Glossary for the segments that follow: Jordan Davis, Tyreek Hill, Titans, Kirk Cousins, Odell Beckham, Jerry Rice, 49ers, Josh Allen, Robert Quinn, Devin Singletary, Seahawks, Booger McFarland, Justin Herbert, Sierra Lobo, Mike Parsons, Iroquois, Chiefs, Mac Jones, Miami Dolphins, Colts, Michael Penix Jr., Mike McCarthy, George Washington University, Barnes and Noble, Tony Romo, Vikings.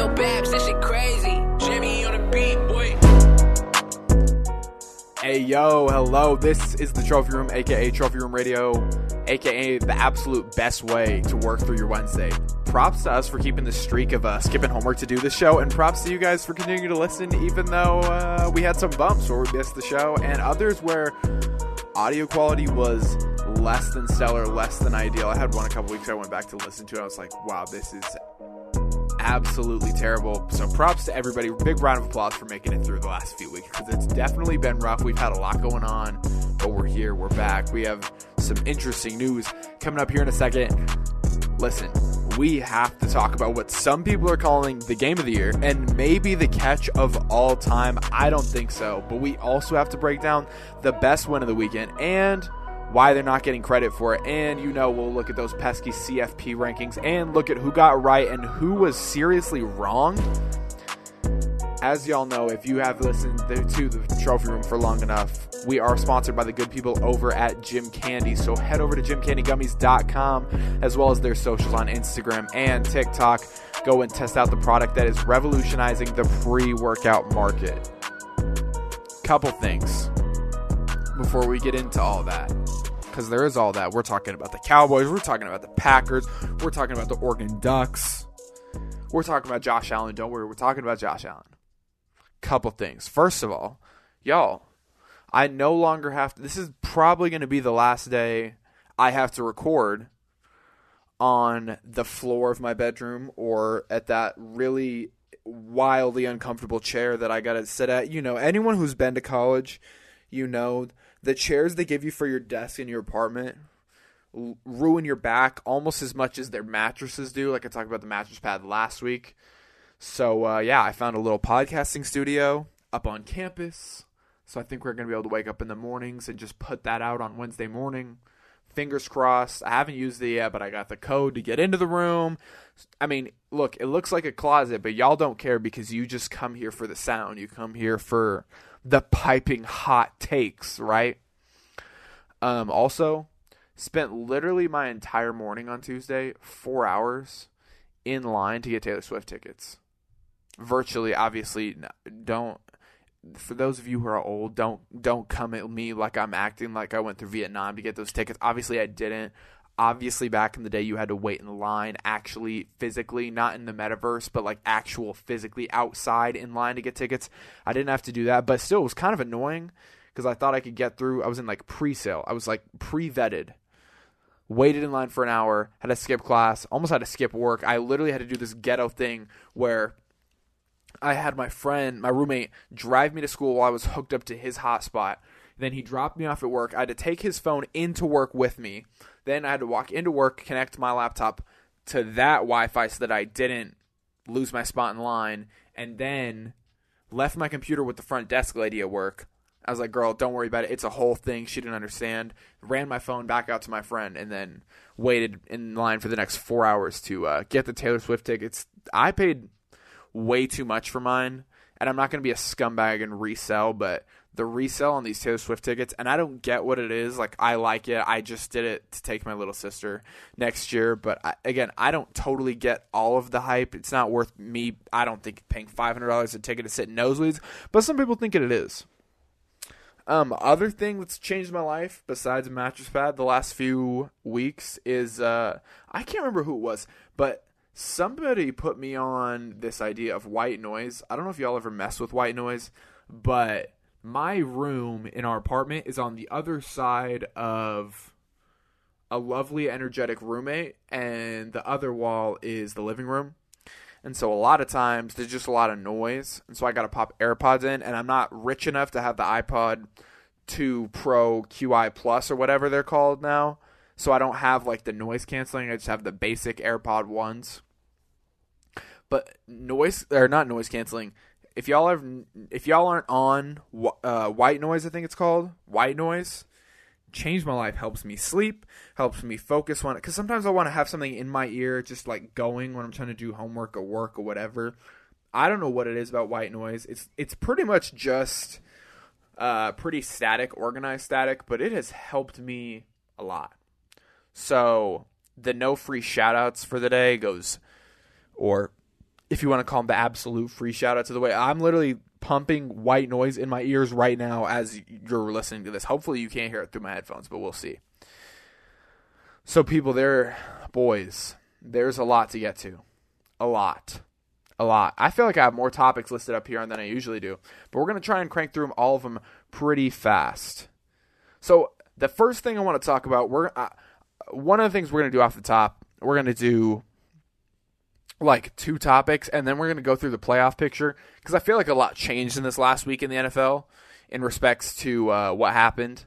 Yo, Babs, this shit crazy. Jimmy on the beat, boy. Hey, yo, hello. This is the Trophy Room, aka Trophy Room Radio, aka the absolute best way to work through your Wednesday. Props to us for keeping the streak of skipping homework to do this show, and props to you guys for continuing to listen, even though we had some bumps where we missed the show, and others where audio quality was less than stellar, less than ideal. I had one a couple weeks I went back to listen to, and I was like, wow, this is absolutely terrible. So props to everybody. Big round of applause for making it through the last few weeks, because it's definitely been rough. We've had a lot going on, but we're here, we're back. We have some interesting news coming up here in a second. Listen, we have to talk about what some people are calling the game of the year and maybe the catch of all time. I don't think so, but we also have to break down the best win of the weekend and why they're not getting credit for it. And, you know, we'll look at those pesky CFP rankings and look at who got right and who was seriously wrong. As y'all know, if you have listened to the Trophy Room for long enough, we are sponsored by the good people over at Jim Candy. So head over to jimcandygummies.com, as well as their socials on Instagram and TikTok. Go and test out the product that is revolutionizing the pre-workout market. Couple things before we get into all that, because there is all that. We're talking about the Cowboys, we're talking about the Packers, we're talking about the Oregon Ducks, we're talking about Josh Allen. Don't worry, we're talking about Josh Allen. Couple things. First of all, y'all, I no longer have to, this is probably going to be the last day I have to record on the floor of my bedroom or at that really wildly uncomfortable chair that I got to sit at. You know, anyone who's been to college, you know, the chairs they give you for your desk in your apartment ruin your back almost as much as their mattresses do. Like I talked about the mattress pad last week. So, yeah, I found a little podcasting studio up on campus. So I think we're going to be able to wake up in the mornings and just put that out on Wednesday morning. Fingers crossed. I haven't used it yet, but I got the code to get into the room. I mean, look, it looks like a closet, but y'all don't care because you just come here for the sound. You come here for the piping hot takes, right? Also, spent literally my entire morning on Tuesday, 4 hours, in line to get Taylor Swift tickets. Virtually, obviously, don't. For those of you who are old, don't come at me like I'm acting like I went through Vietnam to get those tickets. Obviously, I didn't. Obviously, back in the day, you had to wait in line, actually, physically, not in the metaverse, but like actual physically outside in line to get tickets. I didn't have to do that, but still, it was kind of annoying because I thought I could get through. I was in like pre-sale. I was like pre-vetted. Waited in line for an hour, had to skip class, almost had to skip work. I literally had to do this ghetto thing where I had my friend, my roommate, drive me to school while I was hooked up to his hotspot. Then he dropped me off at work. I had to take his phone into work with me. Then I had to walk into work, connect my laptop to that Wi-Fi so that I didn't lose my spot in line, and then left my computer with the front desk lady at work. I was like, girl, don't worry about it. It's a whole thing. She didn't understand. Ran my phone back out to my friend and then waited in line for the next 4 hours to get the Taylor Swift tickets. I paid way too much for mine, and I'm not going to be a scumbag and resell, but the resell on these Taylor Swift tickets, and I don't get what it is. Like, I like it. I just did it to take my little sister next year. But, again, I don't totally get all of the hype. It's not worth me, I don't think, paying $500 a ticket to sit in nosebleeds, but some people think it is. Other thing that's changed my life besides a mattress pad the last few weeks is, I can't remember who it was, but somebody put me on this idea of white noise. I don't know if y'all ever mess with white noise, but my room in our apartment is on the other side of a lovely, energetic roommate, and the other wall is the living room. And so a lot of times there's just a lot of noise. And so I got to pop AirPods in, and I'm not rich enough to have the iPod 2 Pro QI Plus or whatever they're called now. So I don't have like the noise canceling. I just have the basic AirPod 1s. But noise, or not noise canceling. If y'all aren't on white noise, I think it's called white noise. Changed my life, helps me sleep, helps me focus on it, because sometimes I want to have something in my ear just like going when I'm trying to do homework or work or whatever. I don't know what it is about white noise. It's pretty much just pretty static, organized static, but it has helped me a lot. So the no free shout outs for the day goes, or if you want to call them the absolute free shout-out to the way. I'm literally pumping white noise in my ears right now as you're listening to this. Hopefully you can't hear it through my headphones, but we'll see. So people, there's a lot to get to. A lot. I feel like I have more topics listed up here than I usually do, but we're going to try and crank through all of them pretty fast. So the first thing I want to talk about, one of the things we're going to do off the top, we're going to do like two topics, and then we're going to go through the playoff picture, because I feel like a lot changed in this last week in the NFL in respects to what happened,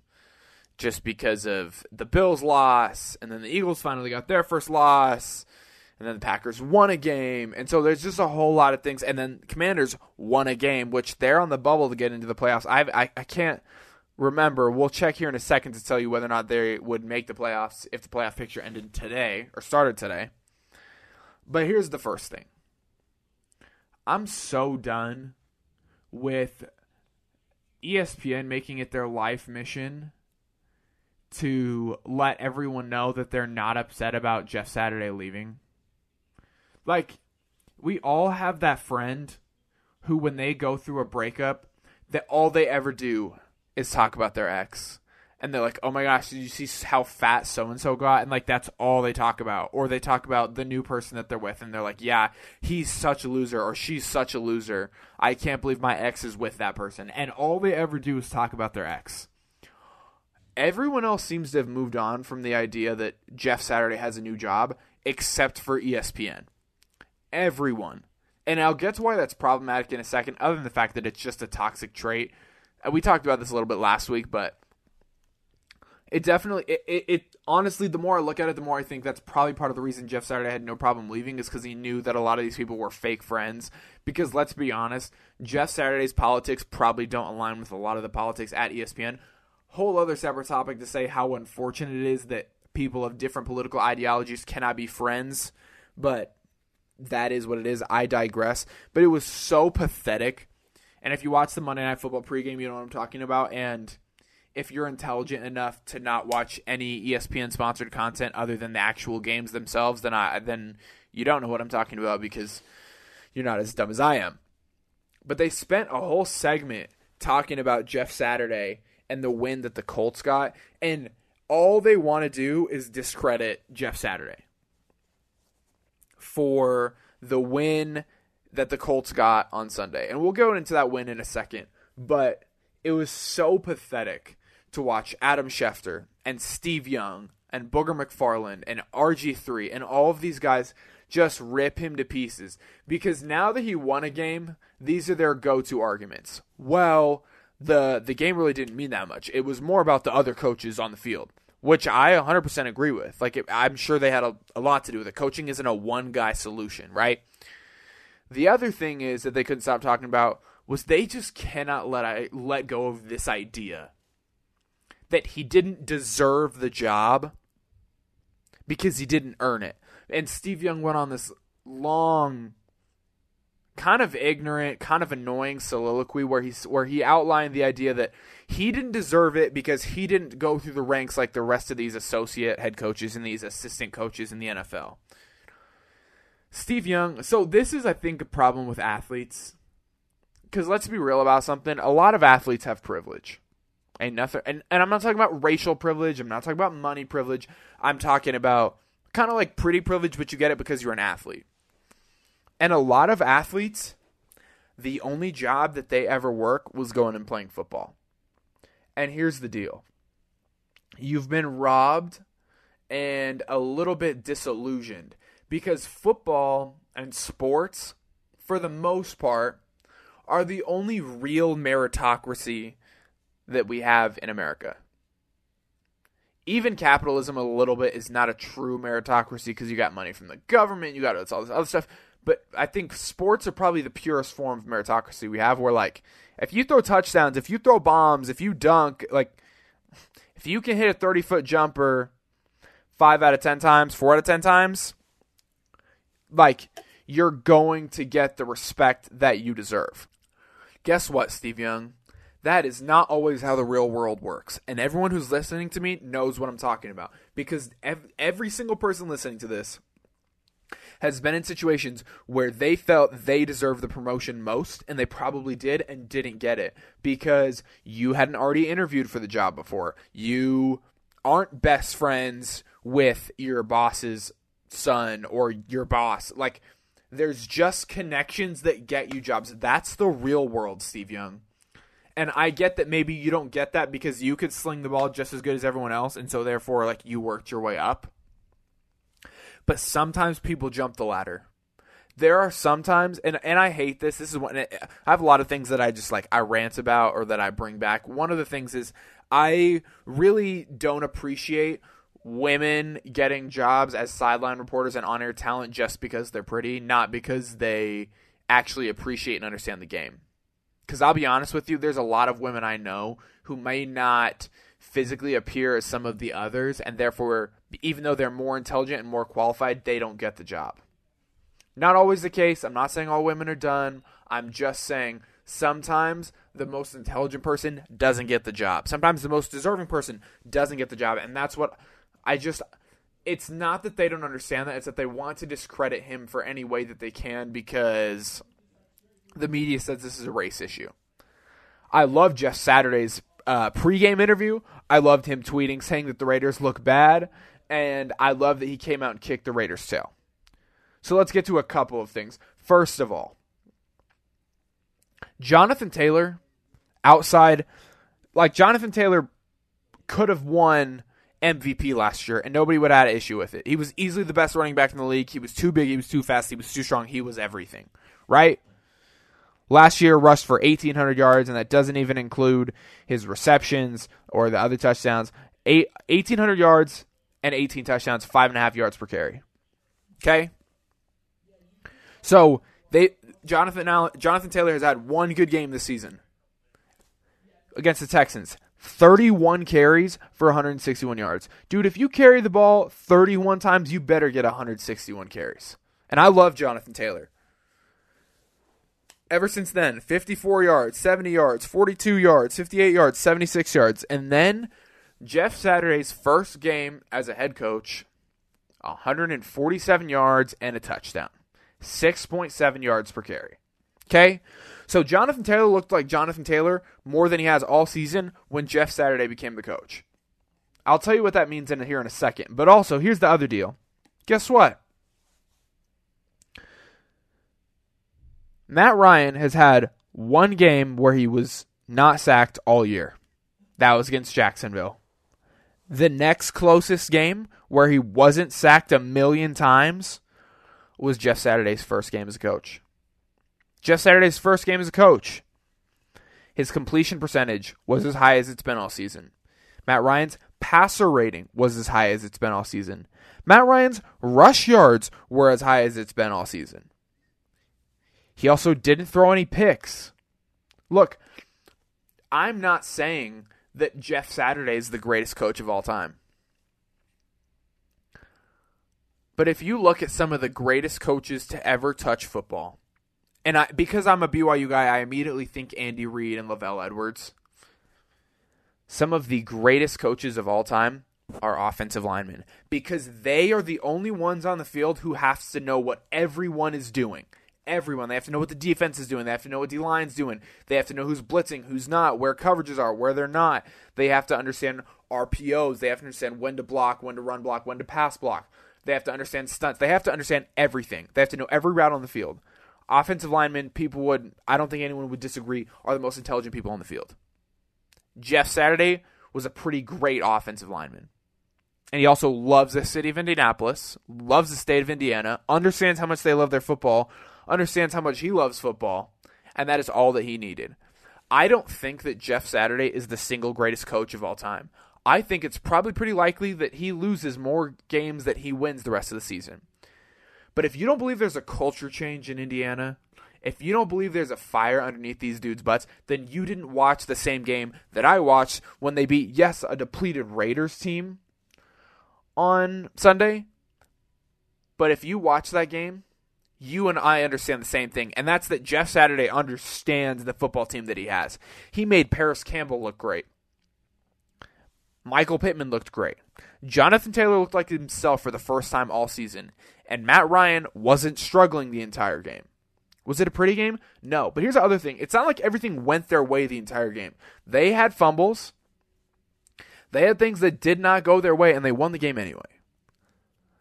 just because of the Bills' loss, and then the Eagles finally got their first loss, and then the Packers won a game. And so there's just a whole lot of things. And then Commanders won a game, which they're on the bubble to get into the playoffs. I can't remember. We'll check here in a second to tell you whether or not they would make the playoffs if the playoff picture ended today or started today. But here's the first thing. I'm so done with ESPN making it their life mission to let everyone know that they're not upset about Jeff Saturday leaving. Like, we all have that friend who, when they go through a breakup, that all they ever do is talk about their ex. And they're like, oh my gosh, did you see how fat so-and-so got? And like, that's all they talk about. Or they talk about the new person that they're with. And they're like, yeah, he's such a loser, or she's such a loser. I can't believe my ex is with that person. And all they ever do is talk about their ex. Everyone else seems to have moved on from the idea that Jeff Saturday has a new job, except for ESPN. Everyone. And I'll get to why that's problematic in a second, other than the fact that it's just a toxic trait. We talked about this a little bit last week, but it honestly, the more I look at it, the more I think that's probably part of the reason Jeff Saturday had no problem leaving, is because he knew that a lot of these people were fake friends. Because let's be honest, Jeff Saturday's politics probably don't align with a lot of the politics at ESPN. Whole other separate topic to say how unfortunate it is that people of different political ideologies cannot be friends, but that is what it is. I digress. But it was so pathetic. And if you watch the Monday Night Football pregame, you know what I'm talking about. And if you're intelligent enough to not watch any ESPN-sponsored content other than the actual games themselves, then you don't know what I'm talking about, because you're not as dumb as I am. But they spent a whole segment talking about Jeff Saturday and the win that the Colts got. And all they want to do is discredit Jeff Saturday for the win that the Colts got on Sunday. And we'll go into that win in a second. But it was so pathetic to watch Adam Schefter and Steve Young and Booger McFarland and RG3 and all of these guys just rip him to pieces. Because now that he won a game, these are their go-to arguments. Well, the game really didn't mean that much. It was more about the other coaches on the field, which I 100% agree with. Like, I'm sure they had a lot to do with it. Coaching isn't a one-guy solution, right? The other thing is that they couldn't stop talking about was they just cannot let go of this idea that he didn't deserve the job because he didn't earn it. And Steve Young went on this long, kind of ignorant, kind of annoying soliloquy where he outlined the idea that he didn't deserve it because he didn't go through the ranks like the rest of these associate head coaches and these assistant coaches in the NFL. Steve Young, so this is, I think, a problem with athletes, because let's be real about something. A lot of athletes have privilege. And I'm not talking about racial privilege. I'm not talking about money privilege. I'm talking about kind of like pretty privilege, but you get it because you're an athlete. And a lot of athletes, the only job that they ever work was going and playing football. And here's the deal. You've been robbed and a little bit disillusioned, because football and sports, for the most part, are the only real meritocracy that we have in America. Even capitalism, a little bit, is not a true meritocracy, because you got money from the government, you got all this other stuff. But I think sports are probably the purest form of meritocracy we have, where, like, if you throw touchdowns, if you throw bombs, if you dunk, like, if you can hit a 30-foot jumper 5 out of 10 times, 4 out of 10 times, like, you're going to get the respect that you deserve. Guess what, Steve Young? That is not always how the real world works. And everyone who's listening to me knows what I'm talking about, because every single person listening to this has been in situations where they felt they deserved the promotion most, and they probably did and didn't get it because you hadn't already interviewed for the job before. You aren't best friends with your boss's son or your boss. Like, there's just connections that get you jobs. That's the real world, Steve Young. And I get that maybe you don't get that because you could sling the ball just as good as everyone else, and so therefore, like, you worked your way up. But sometimes people jump the ladder. There are sometimes, and I hate this. This is one, I have a lot of things that I just, like, I rant about or that I bring back. One of the things is I really don't appreciate women getting jobs as sideline reporters and on-air talent just because they're pretty, not because they actually appreciate and understand the game. Because I'll be honest with you, there's a lot of women I know who may not physically appear as some of the others, and therefore, even though they're more intelligent and more qualified, they don't get the job. Not always the case. I'm not saying all women are done. I'm just saying sometimes the most intelligent person doesn't get the job. Sometimes the most deserving person doesn't get the job, and that's what I just... It's not that they don't understand that. It's that they want to discredit him for any way that they can because... the media says this is a race issue. I love Jeff Saturday's pregame interview. I loved him tweeting, saying that the Raiders look bad. And I love that he came out and kicked the Raiders' tail. So let's get to a couple of things. First of all, Jonathan Taylor outside, like, Jonathan Taylor could have won MVP last year and nobody would have had an issue with it. He was easily the best running back in the league. He was too big. He was too fast. He was too strong. He was everything, right? Last year, rushed for 1,800 yards, and that doesn't even include his receptions or the other touchdowns. 1,800 yards and 18 touchdowns, 5.5 yards per carry. Okay? So, Jonathan Taylor has had one good game this season against the Texans. 31 carries for 161 yards. Dude, if you carry the ball 31 times, you better get 161 carries. And I love Jonathan Taylor. Ever since then, 54 yards, 70 yards, 42 yards, 58 yards, 76 yards. And then Jeff Saturday's first game as a head coach, 147 yards and a touchdown. 6.7 yards per carry. Okay? So Jonathan Taylor looked like Jonathan Taylor more than he has all season when Jeff Saturday became the coach. I'll tell you what that means in here in a second. But also, here's the other deal. Guess what? Matt Ryan has had one game where he was not sacked all year. That was against Jacksonville. The next closest game where he wasn't sacked a million times was Jeff Saturday's first game as a coach. Jeff Saturday's first game as a coach. His completion percentage was as high as it's been all season. Matt Ryan's passer rating was as high as it's been all season. Matt Ryan's rush yards were as high as it's been all season. He also didn't throw any picks. Look, I'm not saying that Jeff Saturday is the greatest coach of all time. But if you look at some of the greatest coaches to ever touch football, and because I'm a BYU guy, I immediately think Andy Reid and Lavelle Edwards. Some of the greatest coaches of all time are offensive linemen because they are the only ones on the field who have to know what everyone is doing. Everyone. They have to know what the defense is doing. They have to know what the line's doing. They have to know who's blitzing, who's not, where coverages are, where they're not. They have to understand RPOs. They have to understand when to block, when to run block, when to pass block. They have to understand stunts. They have to understand everything. They have to know every route on the field. Offensive linemen, I don't think anyone would disagree, are the most intelligent people on the field. Jeff Saturday was a pretty great offensive lineman. And he also loves the city of Indianapolis, loves the state of Indiana, understands how much they love their football, understands how much he loves football, and that is all that he needed. I don't think that Jeff Saturday is the single greatest coach of all time. I think it's probably pretty likely that he loses more games than he wins the rest of the season. But if you don't believe there's a culture change in Indiana, if you don't believe there's a fire underneath these dudes' butts, then you didn't watch the same game that I watched when they beat, yes, a depleted Raiders team on Sunday. But if you watch that game, you and I understand the same thing, and that's that Jeff Saturday understands the football team that he has. He made Paris Campbell look great. Michael Pittman looked great. Jonathan Taylor looked like himself for the first time all season. And Matt Ryan wasn't struggling the entire game. Was it a pretty game? No. But here's the other thing. It's not like everything went their way the entire game. They had fumbles. They had things that did not go their way, and they won the game anyway.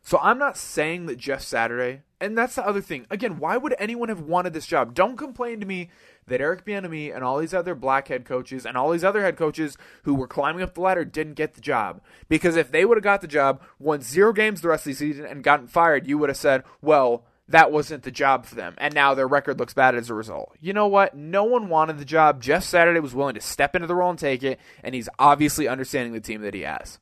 So I'm not saying that Jeff Saturday, and that's the other thing. Again, why would anyone have wanted this job? Don't complain to me that Eric Bieniemy and all these other black head coaches and all these other head coaches who were climbing up the ladder didn't get the job. Because if they would have got the job, won 0 games the rest of the season, and gotten fired, you would have said, well, that wasn't the job for them, and now their record looks bad as a result. You know what? No one wanted the job. Jeff Saturday was willing to step into the role and take it, and he's obviously understanding the team that he has.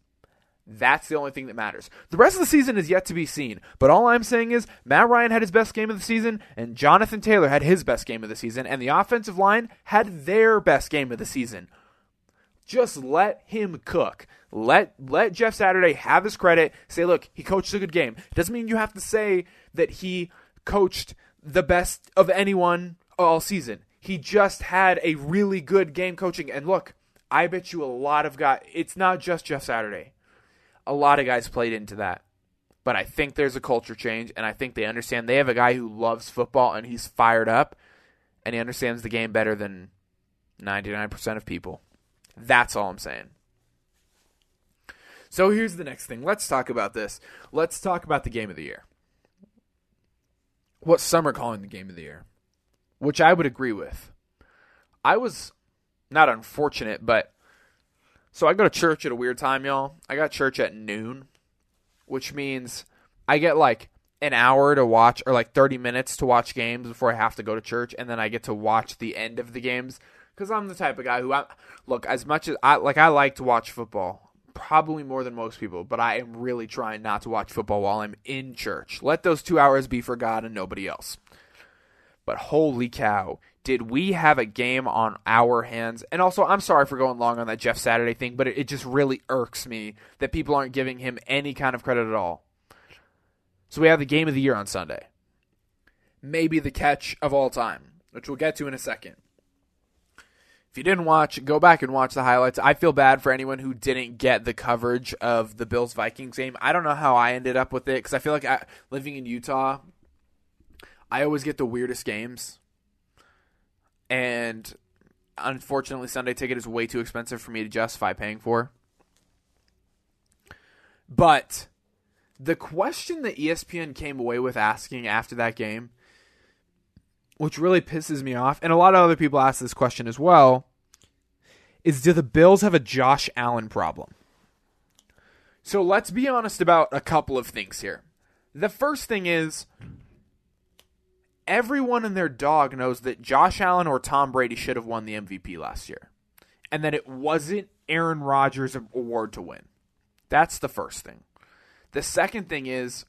That's the only thing that matters. The rest of the season is yet to be seen, but all I'm saying is Matt Ryan had his best game of the season, and Jonathan Taylor had his best game of the season, and the offensive line had their best game of the season. Just let him cook. Let Jeff Saturday have his credit. Say, look, he coached a good game. It doesn't mean you have to say that he coached the best of anyone all season. He just had a really good game coaching. And look, I bet you a lot of guys, it's not just Jeff Saturday. A lot of guys played into that. But I think there's a culture change, and I think they understand. They have a guy who loves football, and he's fired up, and he understands the game better than 99% of people. That's all I'm saying. So here's the next thing. Let's talk about this. Let's talk about the game of the year. What some are calling the game of the year, which I would agree with. I was not unfortunate, but so I go to church at a weird time, y'all. I got church at noon, which means I get like an hour to watch or like 30 minutes to watch games before I have to go to church, and then I get to watch the end of the games because I'm the type of guy who I like to watch football. Probably more than most people, but I am really trying not to watch football while I'm in church. Let those 2 hours be for God and nobody else. But holy cow, did we have a game on our hands? And also, I'm sorry for going long on that Jeff Saturday thing, but it just really irks me that people aren't giving him any kind of credit at all. So we have the game of the year on Sunday. Maybe the catch of all time, which we'll get to in a second. If you didn't watch, go back and watch the highlights. I feel bad for anyone who didn't get the coverage of the Bills-Vikings game. I don't know how I ended up with it because I feel like living in Utah, I always get the weirdest games. And unfortunately, Sunday ticket is way too expensive for me to justify paying for. But the question that ESPN came away with asking after that game, which really pisses me off, and a lot of other people ask this question as well, is do the Bills have a Josh Allen problem? So let's be honest about a couple of things here. The first thing is everyone and their dog knows that Josh Allen or Tom Brady should have won the MVP last year, and that it wasn't Aaron Rodgers' award to win. That's the first thing. The second thing is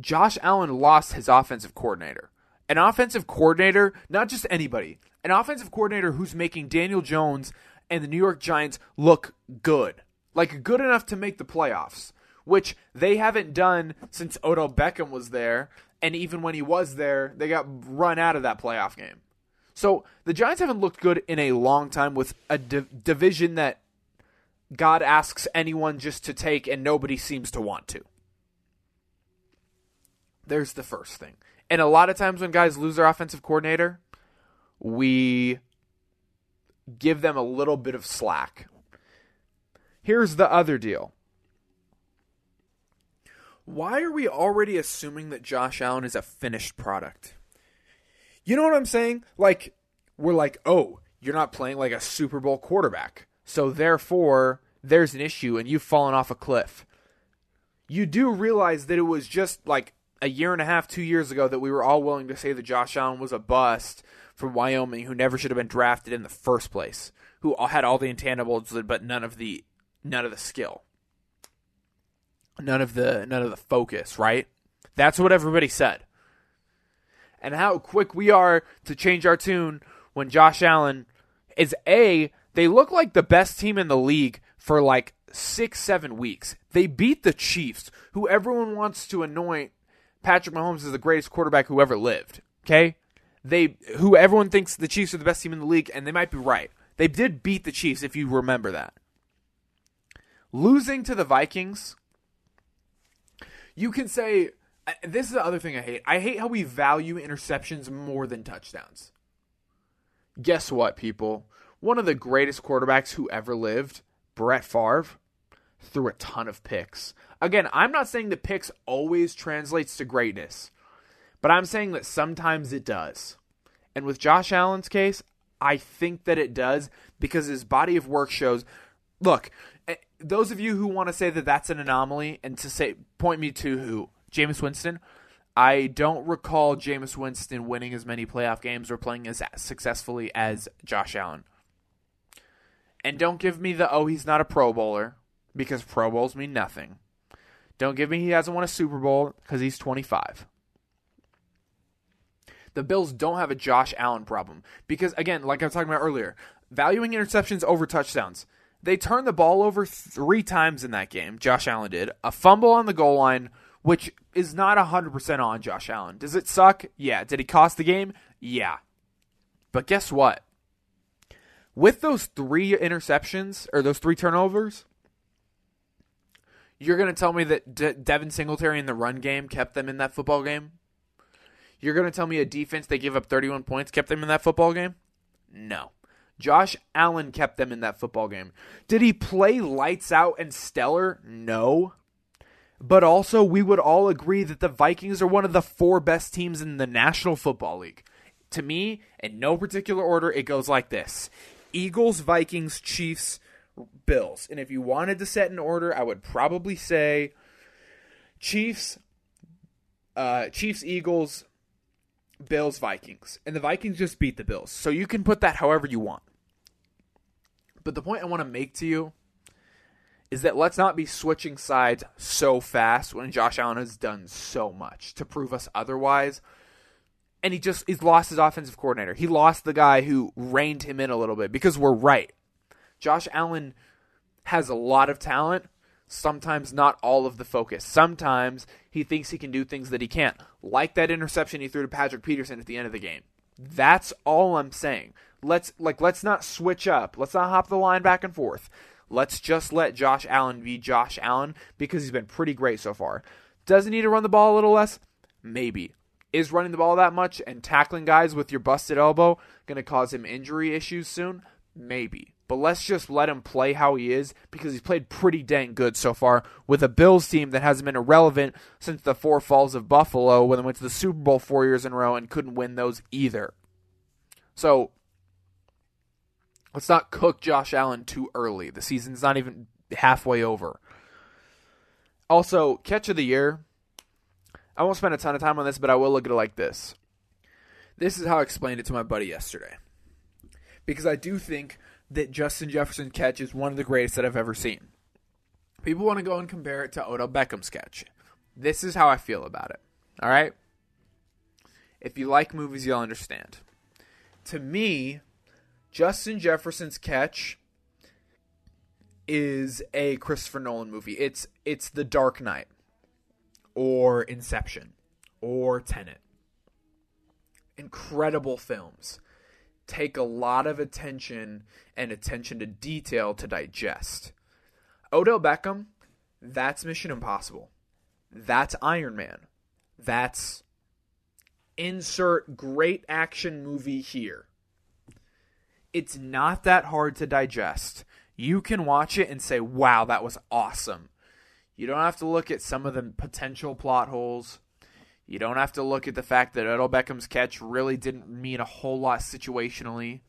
Josh Allen lost his offensive coordinator. An offensive coordinator, not just anybody, an offensive coordinator who's making Daniel Jones and the New York Giants look good. Like, good enough to make the playoffs, which they haven't done since Odell Beckham was there, and even when he was there, they got run out of that playoff game. So, the Giants haven't looked good in a long time with a division that God asks anyone just to take and nobody seems to want to. There's the first thing. And a lot of times when guys lose their offensive coordinator, we give them a little bit of slack. Here's the other deal. Why are we already assuming that Josh Allen is a finished product? You know what I'm saying? Like, we're like, oh, you're not playing like a Super Bowl quarterback. So therefore, there's an issue and you've fallen off a cliff. You do realize that it was just like a year and a half, 2 years ago that we were all willing to say that Josh Allen was a bust from Wyoming who never should have been drafted in the first place, who had all the intangibles but none of the skill. None of the focus, right? That's what everybody said. And how quick we are to change our tune when Josh Allen is they look like the best team in the league for like 6-7 weeks. They beat the Chiefs, who everyone wants to anoint Patrick Mahomes is the greatest quarterback who ever lived, okay? Who everyone thinks the Chiefs are the best team in the league, and they might be right. They did beat the Chiefs, if you remember that. Losing to the Vikings, you can say, this is the other thing I hate. I hate how we value interceptions more than touchdowns. Guess what, people? One of the greatest quarterbacks who ever lived, Brett Favre, threw a ton of picks. Again, I'm not saying the picks always translates to greatness, but I'm saying that sometimes it does. And with Josh Allen's case, I think that it does because his body of work shows. Look, those of you who want to say that that's an anomaly and to say point me to who? Jameis Winston? I don't recall Jameis Winston winning as many playoff games or playing as successfully as Josh Allen. And don't give me the, oh, he's not a Pro Bowler, because Pro Bowls mean nothing. Don't give me he hasn't won a Super Bowl because he's 25. The Bills don't have a Josh Allen problem because, again, like I was talking about earlier, valuing interceptions over touchdowns. They turned the ball over 3 times in that game. Josh Allen did. A fumble on the goal line, which is not 100% on Josh Allen. Does it suck? Yeah. Did he cost the game? Yeah. But guess what? With those 3 interceptions, or those 3 turnovers, you're going to tell me that Devin Singletary in the run game kept them in that football game? You're going to tell me a defense they give up 31 points kept them in that football game? No. Josh Allen kept them in that football game. Did he play lights out and stellar? No. But also, we would all agree that the Vikings are one of the 4 best teams in the National Football League. To me, in no particular order, it goes like this. Eagles, Vikings, Chiefs, Bills. And if you wanted to set an order, I would probably say Chiefs, Eagles, Bills, Vikings. And the Vikings just beat the Bills. So you can put that however you want. But the point I want to make to you is that let's not be switching sides so fast when Josh Allen has done so much to prove us otherwise. And he's lost his offensive coordinator. He lost the guy who reined him in a little bit because we're right. Josh Allen has a lot of talent. Sometimes not all of the focus. Sometimes he thinks he can do things that he can't. Like that interception he threw to Patrick Peterson at the end of the game. That's all I'm saying. Let's not switch up. Let's not hop the line back and forth. Let's just let Josh Allen be Josh Allen because he's been pretty great so far. Does he need to run the ball a little less? Maybe. Is running the ball that much and tackling guys with your busted elbow going to cause him injury issues soon? Maybe. But let's just let him play how he is because he's played pretty dang good so far with a Bills team that hasn't been irrelevant since the Four Falls of Buffalo when they went to the Super Bowl 4 years in a row and couldn't win those either. So let's not cook Josh Allen too early. The season's not even halfway over. Also, catch of the year. I won't spend a ton of time on this, but I will look at it like this. This is how I explained it to my buddy yesterday. Because I do think that Justin Jefferson's catch is one of the greatest that I've ever seen. People want to go and compare it to Odell Beckham's catch. This is how I feel about it. All right? If you like movies, you'll understand. To me, Justin Jefferson's catch is a Christopher Nolan movie. It's The Dark Knight or Inception or Tenet. Incredible films. Take a lot of attention and attention to detail to digest. Odell Beckham, that's Mission Impossible. That's Iron Man. That's insert great action movie here. It's not that hard to digest. You can watch it and say, wow, that was awesome. You don't have to look at some of the potential plot holes. You don't have to look at the fact that Odell Beckham's catch really didn't mean a whole lot situationally.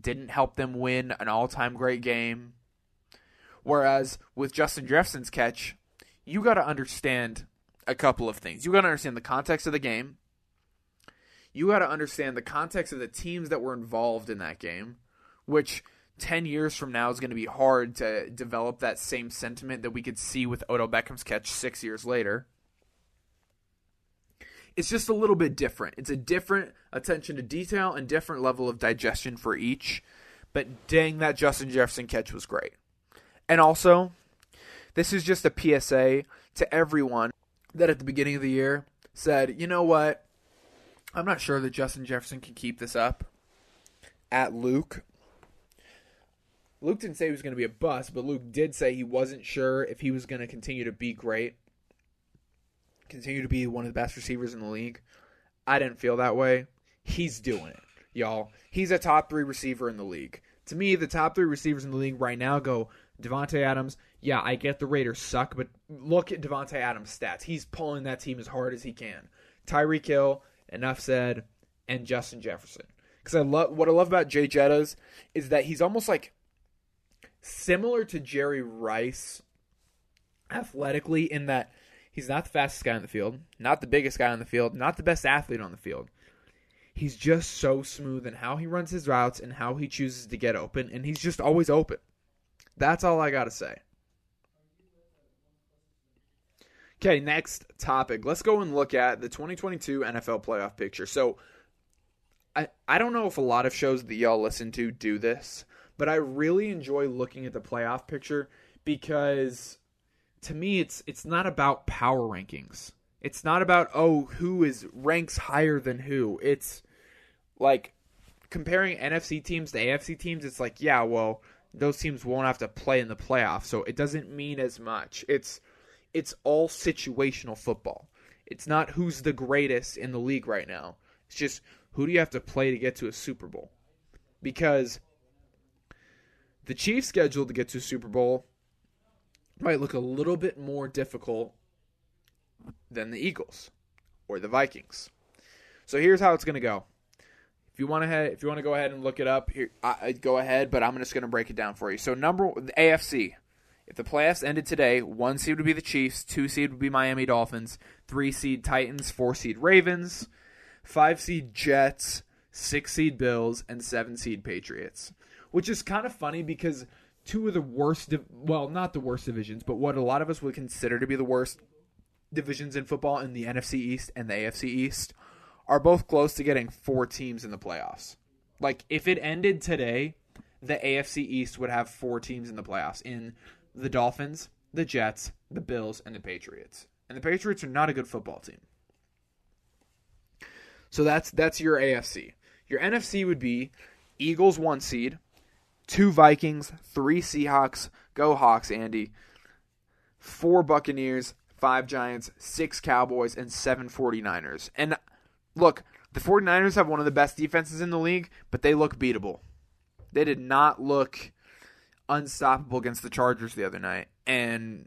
Didn't help them win an all-time great game. Whereas with Justin Jefferson's catch, you got to understand a couple of things. You got to understand the context of the game. You got to understand the context of the teams that were involved in that game, which 10 years from now is going to be hard to develop that same sentiment that we could see with Odell Beckham's catch 6 years later. It's just a little bit different. It's a different attention to detail and different level of digestion for each. But dang, that Justin Jefferson catch was great. And also, this is just a PSA to everyone that at the beginning of the year said, you know what? I'm not sure that Justin Jefferson can keep this up. At Luke, Luke didn't say he was going to be a bust, but Luke did say he wasn't sure if he was going to continue to be great, continue to be one of the best receivers in the league. I didn't feel that way. He's doing it, y'all. He's a top three receiver in the league. To me, the top three receivers in the league right now go Devontae Adams. Yeah, I get the Raiders suck, but look at Devontae Adams' stats. He's pulling that team as hard as he can. Tyreek Hill, enough said, and Justin Jefferson. Because what I love about Jay Jettas is that he's almost like similar to Jerry Rice athletically in that he's not the fastest guy on the field, not the biggest guy on the field, not the best athlete on the field. He's just so smooth in how he runs his routes and how he chooses to get open, and he's just always open. That's all I got to say. Okay, next topic. Let's go and look at the 2022 NFL playoff picture. So, I don't know if a lot of shows that y'all listen to do this, but I really enjoy looking at the playoff picture because, to me, it's not about power rankings. It's not about, who is ranks higher than who. It's like comparing NFC teams to AFC teams. It's like, yeah, well, those teams won't have to play in the playoffs, so it doesn't mean as much. It's all situational football. It's not who's the greatest in the league right now. It's just who do you have to play to get to a Super Bowl? Because the Chiefs' schedule to get to a Super Bowl might look a little bit more difficult than the Eagles or the Vikings. So here's how it's going to go. If you want to go ahead and look it up, here, I'd go ahead, but I'm just going to break it down for you. So the AFC, if the playoffs ended today, 1 seed would be the Chiefs, 2 seed would be Miami Dolphins, 3 seed Titans, 4 seed Ravens, 5 seed Jets, 6 seed Bills, and 7 seed Patriots. Which is kind of funny because two of the worst, not the worst divisions, but what a lot of us would consider to be the worst divisions in football in the NFC East and the AFC East are both close to getting 4 teams in the playoffs. Like, if it ended today, the AFC East would have 4 teams in the playoffs in the Dolphins, the Jets, the Bills, and the Patriots. And the Patriots are not a good football team. So that's your AFC. Your NFC would be Eagles 1 seed, 2 Vikings, 3 Seahawks, go Hawks, Andy, 4 Buccaneers, 5 Giants, 6 Cowboys, and 7 49ers. And look, the 49ers have one of the best defenses in the league, but they look beatable. They did not look unstoppable against the Chargers the other night. And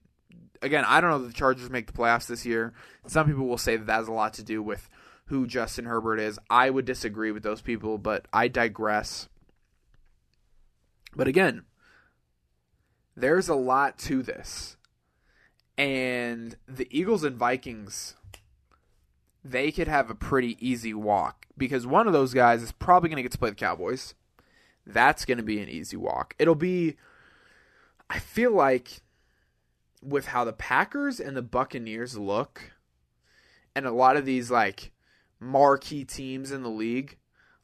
again, I don't know if the Chargers make the playoffs this year. Some people will say that has a lot to do with who Justin Herbert is. I would disagree with those people, but I digress. But again, there's a lot to this. And the Eagles and Vikings, they could have a pretty easy walk because one of those guys is probably going to get to play the Cowboys. That's going to be an easy walk. It'll be, I feel like, with how the Packers and the Buccaneers look and a lot of these, like, marquee teams in the league,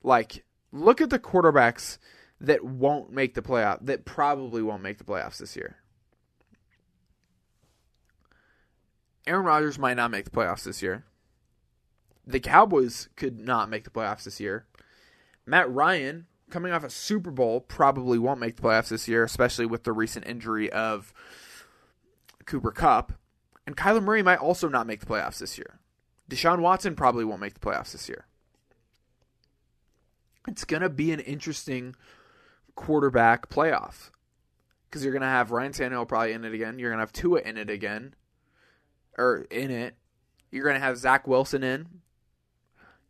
like, look at the quarterbacks that probably won't make the playoffs this year. Aaron Rodgers might not make the playoffs this year. The Cowboys could not make the playoffs this year. Matt Ryan, coming off a Super Bowl, probably won't make the playoffs this year, especially with the recent injury of Cooper Kupp. And Kyler Murray might also not make the playoffs this year. Deshaun Watson probably won't make the playoffs this year. It's going to be an interesting quarterback playoff because you're going to have Ryan Tannehill probably in it again. You're going to have Tua in it again. You're going to have Zach Wilson in.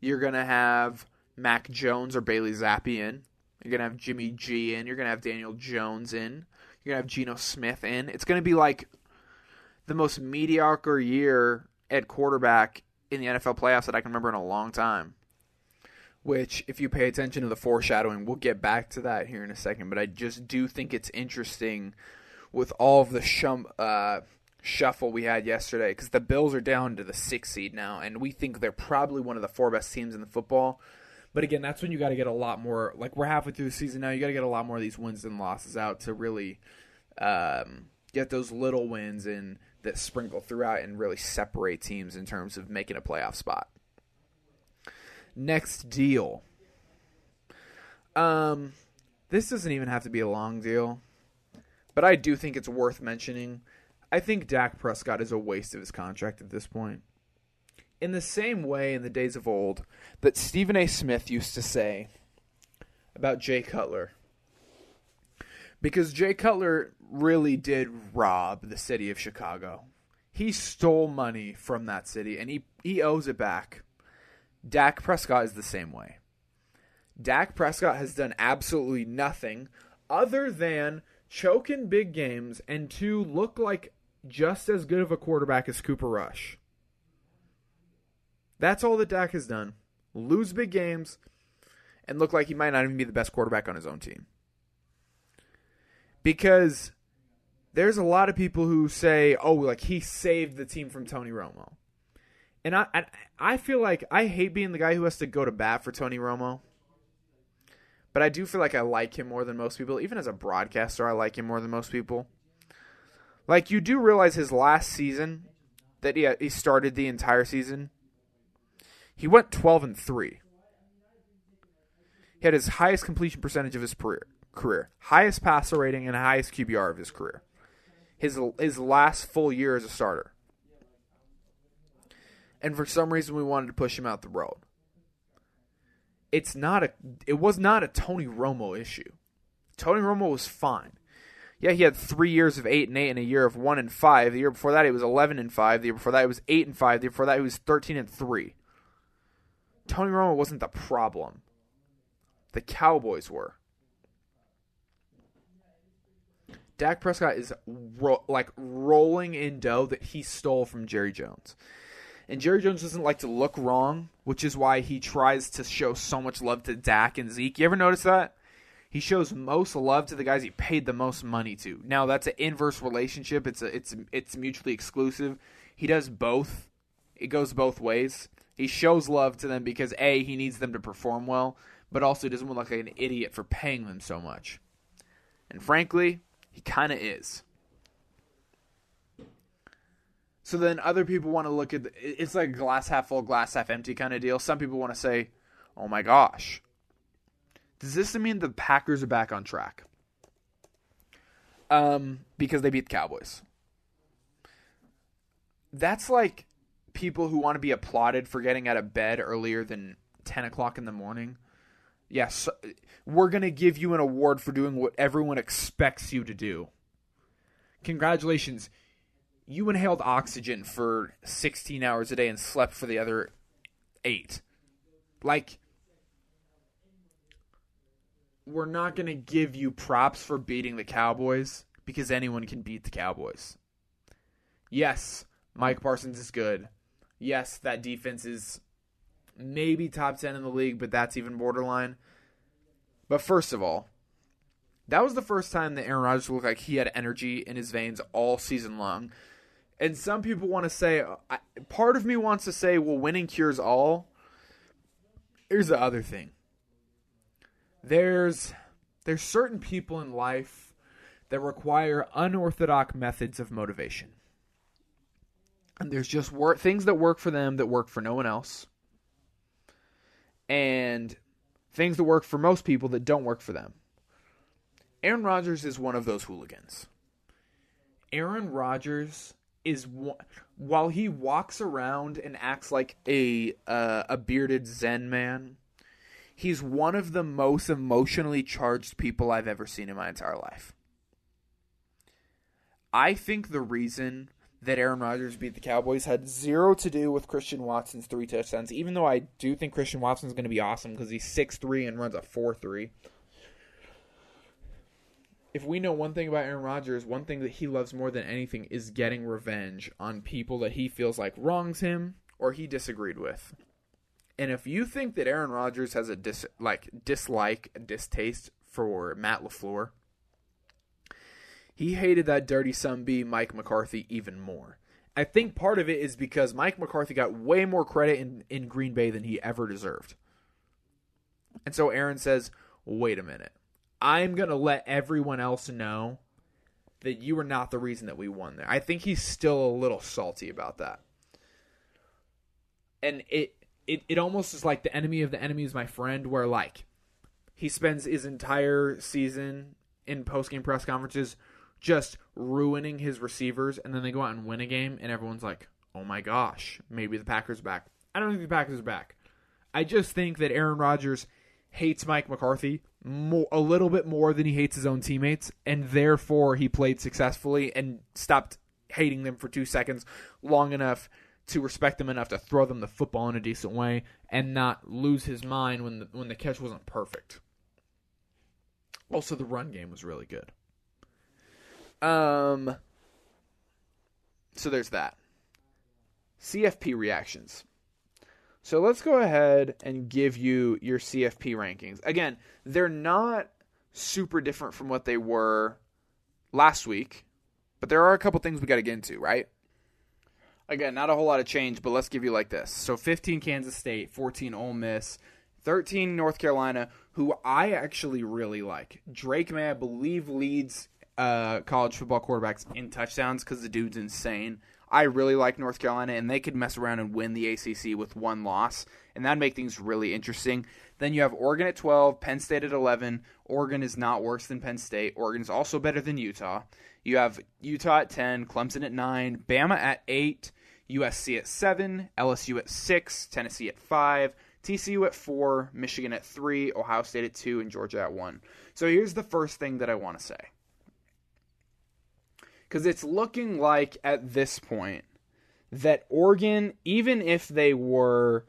You're going to have Mac Jones or Bailey Zappi in. You're going to have Jimmy G in. You're going to have Daniel Jones in. You're going to have Geno Smith in. It's going to be like the most mediocre year at quarterback in the NFL playoffs that I can remember in a long time. Which, if you pay attention to the foreshadowing, we'll get back to that here in a second. But I just do think it's interesting with all of the shuffle we had yesterday because the Bills are down to the 6th seed now and we think they're probably one of the 4 best teams in the football. But again, that's when you got to get a lot more, like we're halfway through the season now, you got to get a lot more of these wins and losses out to really get those little wins in that sprinkle throughout and really separate teams in terms of making a playoff spot. Next deal. This doesn't even have to be a long deal. But I do think it's worth mentioning. I think Dak Prescott is a waste of his contract at this point. In the same way in the days of old that Stephen A. Smith used to say about Jay Cutler. Because Jay Cutler really did rob the city of Chicago. He stole money from that city, and he owes it back. Dak Prescott is the same way. Dak Prescott has done absolutely nothing other than choke in big games and to look like just as good of a quarterback as Cooper Rush. That's all that Dak has done. Lose big games and look like he might not even be the best quarterback on his own team. Because there's a lot of people who say, oh, like he saved the team from Tony Romo. And I feel like I hate being the guy who has to go to bat for Tony Romo. But I do feel like I like him more than most people. Even as a broadcaster, I like him more than most people. Like, you do realize his last season, that he started the entire season, he went 12-3. He had his highest completion percentage of his career, highest passer rating, and highest QBR of his career. His last full year as a starter. And for some reason, we wanted to push him out the road. It was not a Tony Romo issue. Tony Romo was fine. Yeah, he had 3 years of 8-8 and a year of 1-5. The year before that, he was 11-5. The year before that, he was 8-5. The year before that, he was 13-3. Tony Romo wasn't the problem. The Cowboys were. Dak Prescott is rolling in dough that he stole from Jerry Jones. And Jerry Jones doesn't like to look wrong, which is why he tries to show so much love to Dak and Zeke. You ever notice that? He shows most love to the guys he paid the most money to. Now, that's an inverse relationship. It's mutually exclusive. He does both. It goes both ways. He shows love to them because, A, he needs them to perform well, but also doesn't look like an idiot for paying them so much. And frankly, he kind of is. So then other people want to look at it's like glass half full, glass half empty kind of deal. Some people want to say, oh my gosh, does this mean the Packers are back on track? Because they beat the Cowboys. That's like people who want to be applauded for getting out of bed earlier than 10 o'clock in the morning. Yes, we're going to give you an award for doing what everyone expects you to do. Congratulations. You inhaled oxygen for 16 hours a day and slept for the other 8. Like, we're not going to give you props for beating the Cowboys because anyone can beat the Cowboys. Yes, Mike Parsons is good. Yes, that defense is maybe top 10 in the league, but that's even borderline. But first of all, that was the first time that Aaron Rodgers looked like he had energy in his veins all season long. And some people want to say, part of me wants to say, well, winning cures all. Here's the other thing. There's certain people in life that require unorthodox methods of motivation. And there's just things that work for them that work for no one else. And things that work for most people that don't work for them. Aaron Rodgers is one of those hooligans. Aaron Rodgers is one, while he walks around and acts like a bearded Zen man, he's one of the most emotionally charged people I've ever seen in my entire life. I think the reason that Aaron Rodgers beat the Cowboys had zero to do with Christian Watson's 3 touchdowns, even though I do think Christian Watson's going to be awesome because he's 6'3" and runs a 4.3. If we know one thing about Aaron Rodgers, one thing that he loves more than anything is getting revenge on people that he feels like wrongs him or he disagreed with. And if you think that Aaron Rodgers has a distaste for Matt LaFleur, he hated that dirty son B, Mike McCarthy, even more. I think part of it is because Mike McCarthy got way more credit in Green Bay than he ever deserved. And so Aaron says, wait a minute. I'm going to let everyone else know that you were not the reason that we won there. I think he's still a little salty about that. And it almost is like the enemy of the enemy is my friend, where like he spends his entire season in post-game press conferences just ruining his receivers, and then they go out and win a game, and everyone's like, oh my gosh, maybe the Packers are back. I don't think the Packers are back. I just think that Aaron Rodgers hates Mike McCarthy a little bit more than he hates his own teammates, and therefore he played successfully and stopped hating them for 2 seconds long enough to respect them enough to throw them the football in a decent way and not lose his mind when the catch wasn't perfect. Also, the run game was really good. So there's that. CFP reactions. So let's go ahead and give you your CFP rankings. Again, they're not super different from what they were last week, but there are a couple things we got to get into, right? Again, not a whole lot of change, but let's give you like this. So 15 Kansas State, 14 Ole Miss, 13 North Carolina, who I actually really like. Drake May, I believe, leads college football quarterbacks in touchdowns because the dude's insane. I really like North Carolina, and they could mess around and win the ACC with one loss, and that'd make things really interesting. Then you have Oregon at 12, Penn State at 11. Oregon is not worse than Penn State. Oregon's also better than Utah. You have Utah at 10, Clemson at 9, Bama at 8, USC at 7, LSU at 6, Tennessee at 5, TCU at 4, Michigan at 3, Ohio State at 2, and Georgia at 1. So here's the first thing that I want to say. Because it's looking like, at this point, that Oregon, even if they were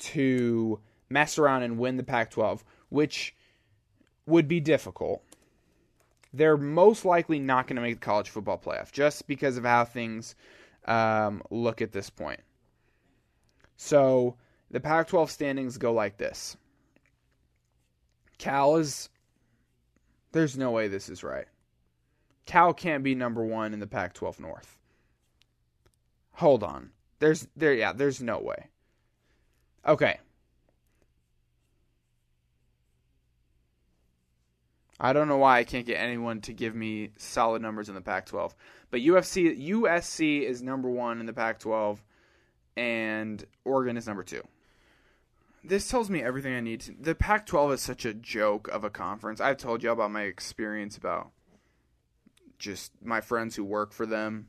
to mess around and win the Pac-12, which would be difficult, they're most likely not going to make the college football playoff, just because of how things look at this point. So the Pac-12 standings go like this. Cal is... there's no way this is right. Cal can't be number one in the Pac-12 North. Hold on. There's no way. Okay. I don't know why I can't get anyone to give me solid numbers in the Pac-12. But USC is number one in the Pac-12, and Oregon is number two. This tells me everything I need to. The Pac-12 is such a joke of a conference. I've told you about my experience about just my friends who work for them.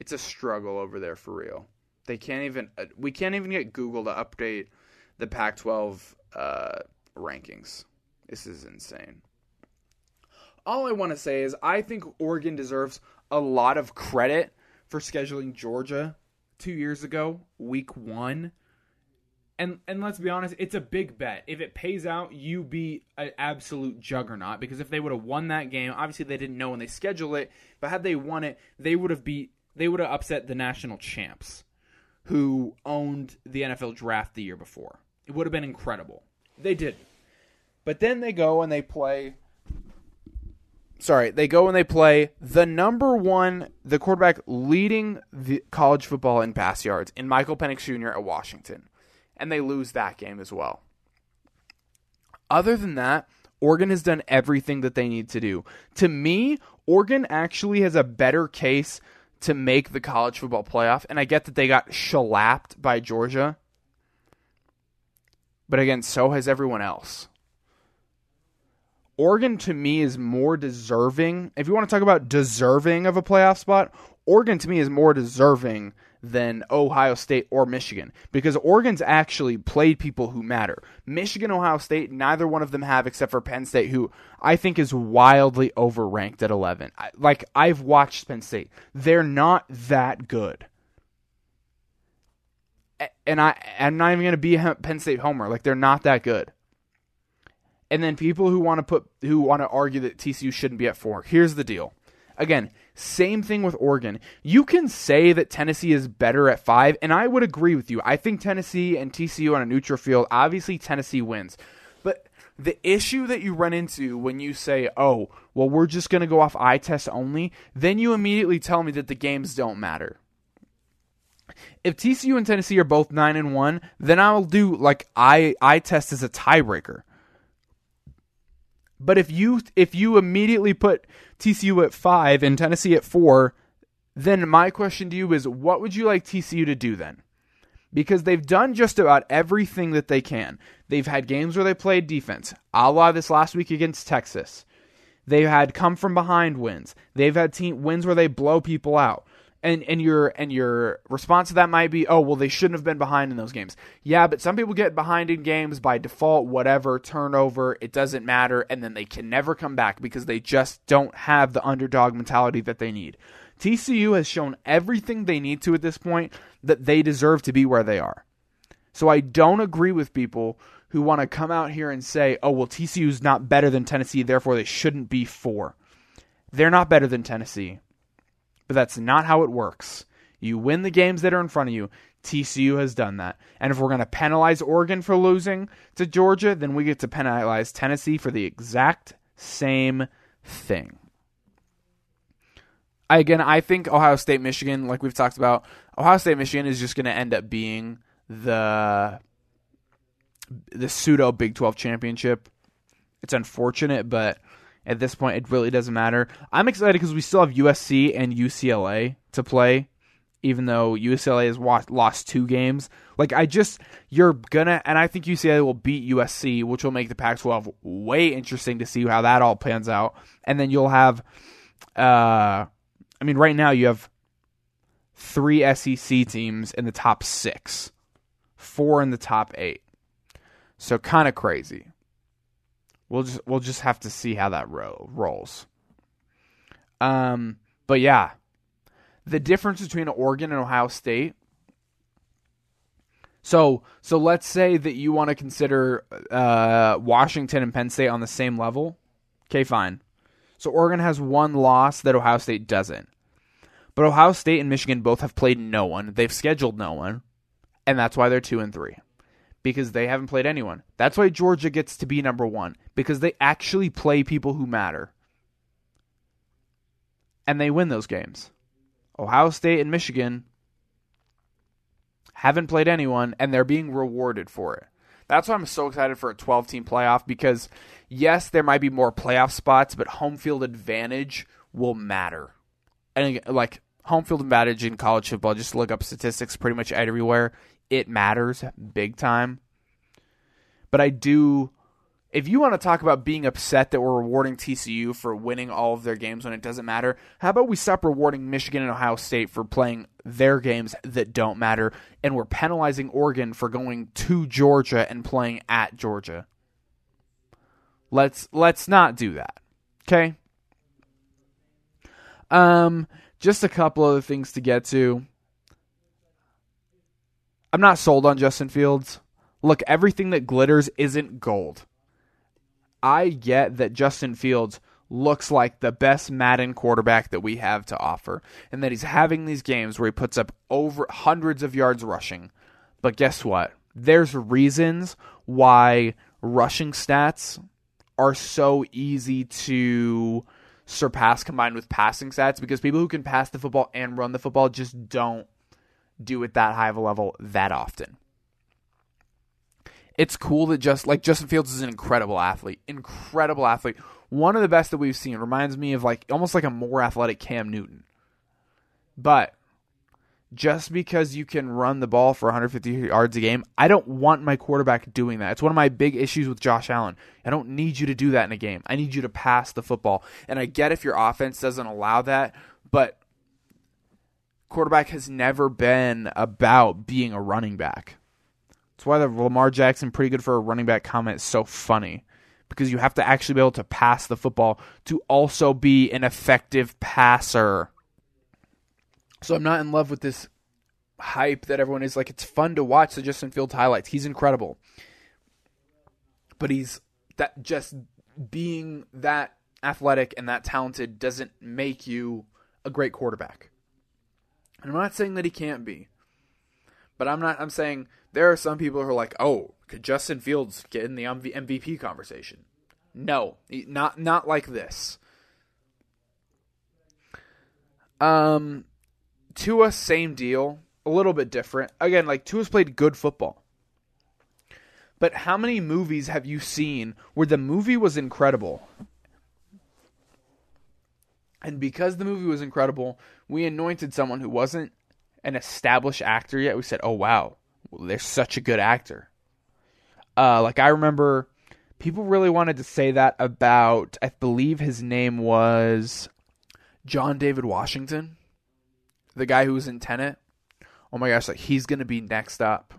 It's a struggle over there for real. We can't even get Google to update the Pac-12 rankings. This is insane. All I want to say is I think Oregon deserves a lot of credit for scheduling Georgia 2 years ago, week 1. And let's be honest, it's a big bet. If it pays out, you be an absolute juggernaut. Because if they would have won that game, obviously they didn't know when they scheduled it. But had they won it, they would have upset the national champs, who owned the NFL draft the year before. It would have been incredible. They didn't. But then they go and they play. Sorry, they go and they play the number one, the quarterback leading the college football in pass yards, in Michael Penix Jr. at Washington. And they lose that game as well. Other than that, Oregon has done everything that they need to do. To me, Oregon actually has a better case to make the college football playoff. And I get that they got shellapped by Georgia. But again, so has everyone else. Oregon, to me, is more deserving. If you want to talk about deserving of a playoff spot, Oregon, to me, is more deserving than Ohio State or Michigan, because Oregon's actually played people who matter. Michigan, Ohio State, neither one of them have, except for Penn State, who I think is wildly overranked at 11. I've watched Penn State. They're not that good. And I'm not even going to be a Penn State homer. They're not that good. And then people who want to argue that TCU shouldn't be at 4. Here's the deal. Again, same thing with Oregon. You can say that Tennessee is better at 5, and I would agree with you. I think Tennessee and TCU on a neutral field, obviously Tennessee wins. But the issue that you run into when you say, oh, well, we're just going to go off eye test only, then you immediately tell me that the games don't matter. If TCU and Tennessee are both 9-1, then I'll do eye test as a tiebreaker. But if you immediately put TCU at 5 and Tennessee at 4, then my question to you is, what would you like TCU to do then? Because they've done just about everything that they can. They've had games where they played defense, a la this last week against Texas. They had come from behind wins. They've had team wins where they blow people out. And your response to that might be, oh, well, they shouldn't have been behind in those games. Yeah, but some people get behind in games by default, whatever, turnover, it doesn't matter, and then they can never come back because they just don't have the underdog mentality that they need. TCU has shown everything they need to at this point that they deserve to be where they are. So I don't agree with people who want to come out here and say, oh, well, TCU's not better than Tennessee, therefore they shouldn't be 4. They're not better than Tennessee. But that's not how it works. You win the games that are in front of you. TCU has done that. And if we're going to penalize Oregon for losing to Georgia, then we get to penalize Tennessee for the exact same thing. I think Ohio State, Michigan, like we've talked about, Ohio State, Michigan is just going to end up being the pseudo Big 12 championship. It's unfortunate, but at this point, it really doesn't matter. I'm excited because we still have USC and UCLA to play, even though UCLA has lost 2 games. And I think UCLA will beat USC, which will make the Pac-12 way interesting to see how that all pans out. And then you'll have, right now you have 3 SEC teams in the top 6, 4 in the top 8. So kind of crazy. We'll just have to see how that rolls. But yeah, the difference between Oregon and Ohio State. So let's say that you want to consider Washington and Penn State on the same level. Okay, fine. So Oregon has 1 loss that Ohio State doesn't. But Ohio State and Michigan both have played no one. They've scheduled no one, and that's why they're 2-3. Because they haven't played anyone. That's why Georgia gets to be number 1. Because they actually play people who matter. And they win those games. Ohio State and Michigan haven't played anyone, and they're being rewarded for it. That's why I'm so excited for a 12-team playoff. Because, yes, there might be more playoff spots, but home field advantage will matter. And, home field advantage in college football, just look up statistics pretty much everywhere. It matters big time. But if you want to talk about being upset that we're rewarding TCU for winning all of their games when it doesn't matter, how about we stop rewarding Michigan and Ohio State for playing their games that don't matter, and we're penalizing Oregon for going to Georgia and playing at Georgia? Let's not do that, okay? Just a couple other things to get to. I'm not sold on Justin Fields. Look, everything that glitters isn't gold. I get that Justin Fields looks like the best Madden quarterback that we have to offer, and that he's having these games where he puts up over hundreds of yards rushing. But guess what? There's reasons why rushing stats are so easy to surpass combined with passing stats, because people who can pass the football and run the football just don't do it that high of a level that often. It's cool that Justin Fields is an incredible athlete. One of the best that we've seen. Reminds me of almost like a more athletic Cam Newton. But just because you can run the ball for 150 yards a game, I don't want my quarterback doing that. It's one of my big issues with Josh Allen. I don't need you to do that in a game. I need you to pass the football. And I get if your offense doesn't allow that, but quarterback has never been about being a running back. That's why the Lamar Jackson pretty good for a running back comment is so funny, because you have to actually be able to pass the football to also be an effective passer. So I'm not in love with this hype that everyone is like, it's fun to watch the Justin Fields highlights. He's incredible. But just being that athletic and that talented doesn't make you a great quarterback. And I'm not saying that he can't be, but I'm saying there are some people who are like, oh, could Justin Fields get in the MVP conversation? No, not like this. Tua, same deal, a little bit different. Again, Tua's played good football. But how many movies have you seen where the movie was incredible? And because the movie was incredible, we anointed someone who wasn't an established actor yet. We said, oh, wow, they're such a good actor. I remember people really wanted to say that about, I believe his name was John David Washington, the guy who was in Tenet. Oh my gosh, like, he's going to be next up.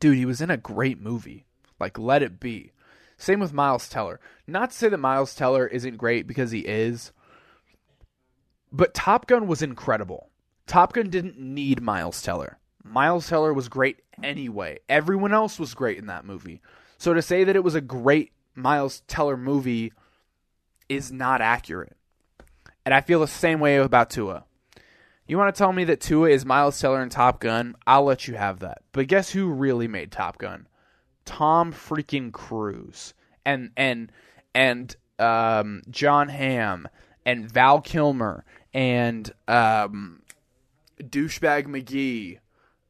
Dude, he was in a great movie. Like, let it be. Same with Miles Teller. Not to say that Miles Teller isn't great, because he is. But Top Gun was incredible. Top Gun didn't need Miles Teller. Miles Teller was great anyway. Everyone else was great in that movie. So to say that it was a great Miles Teller movie is not accurate. And I feel the same way about Tua. You want to tell me that Tua is Miles Teller in Top Gun? I'll let you have that. But guess who really made Top Gun? Tom freaking Cruise and John Hamm and Val Kilmer and Douchebag McGee,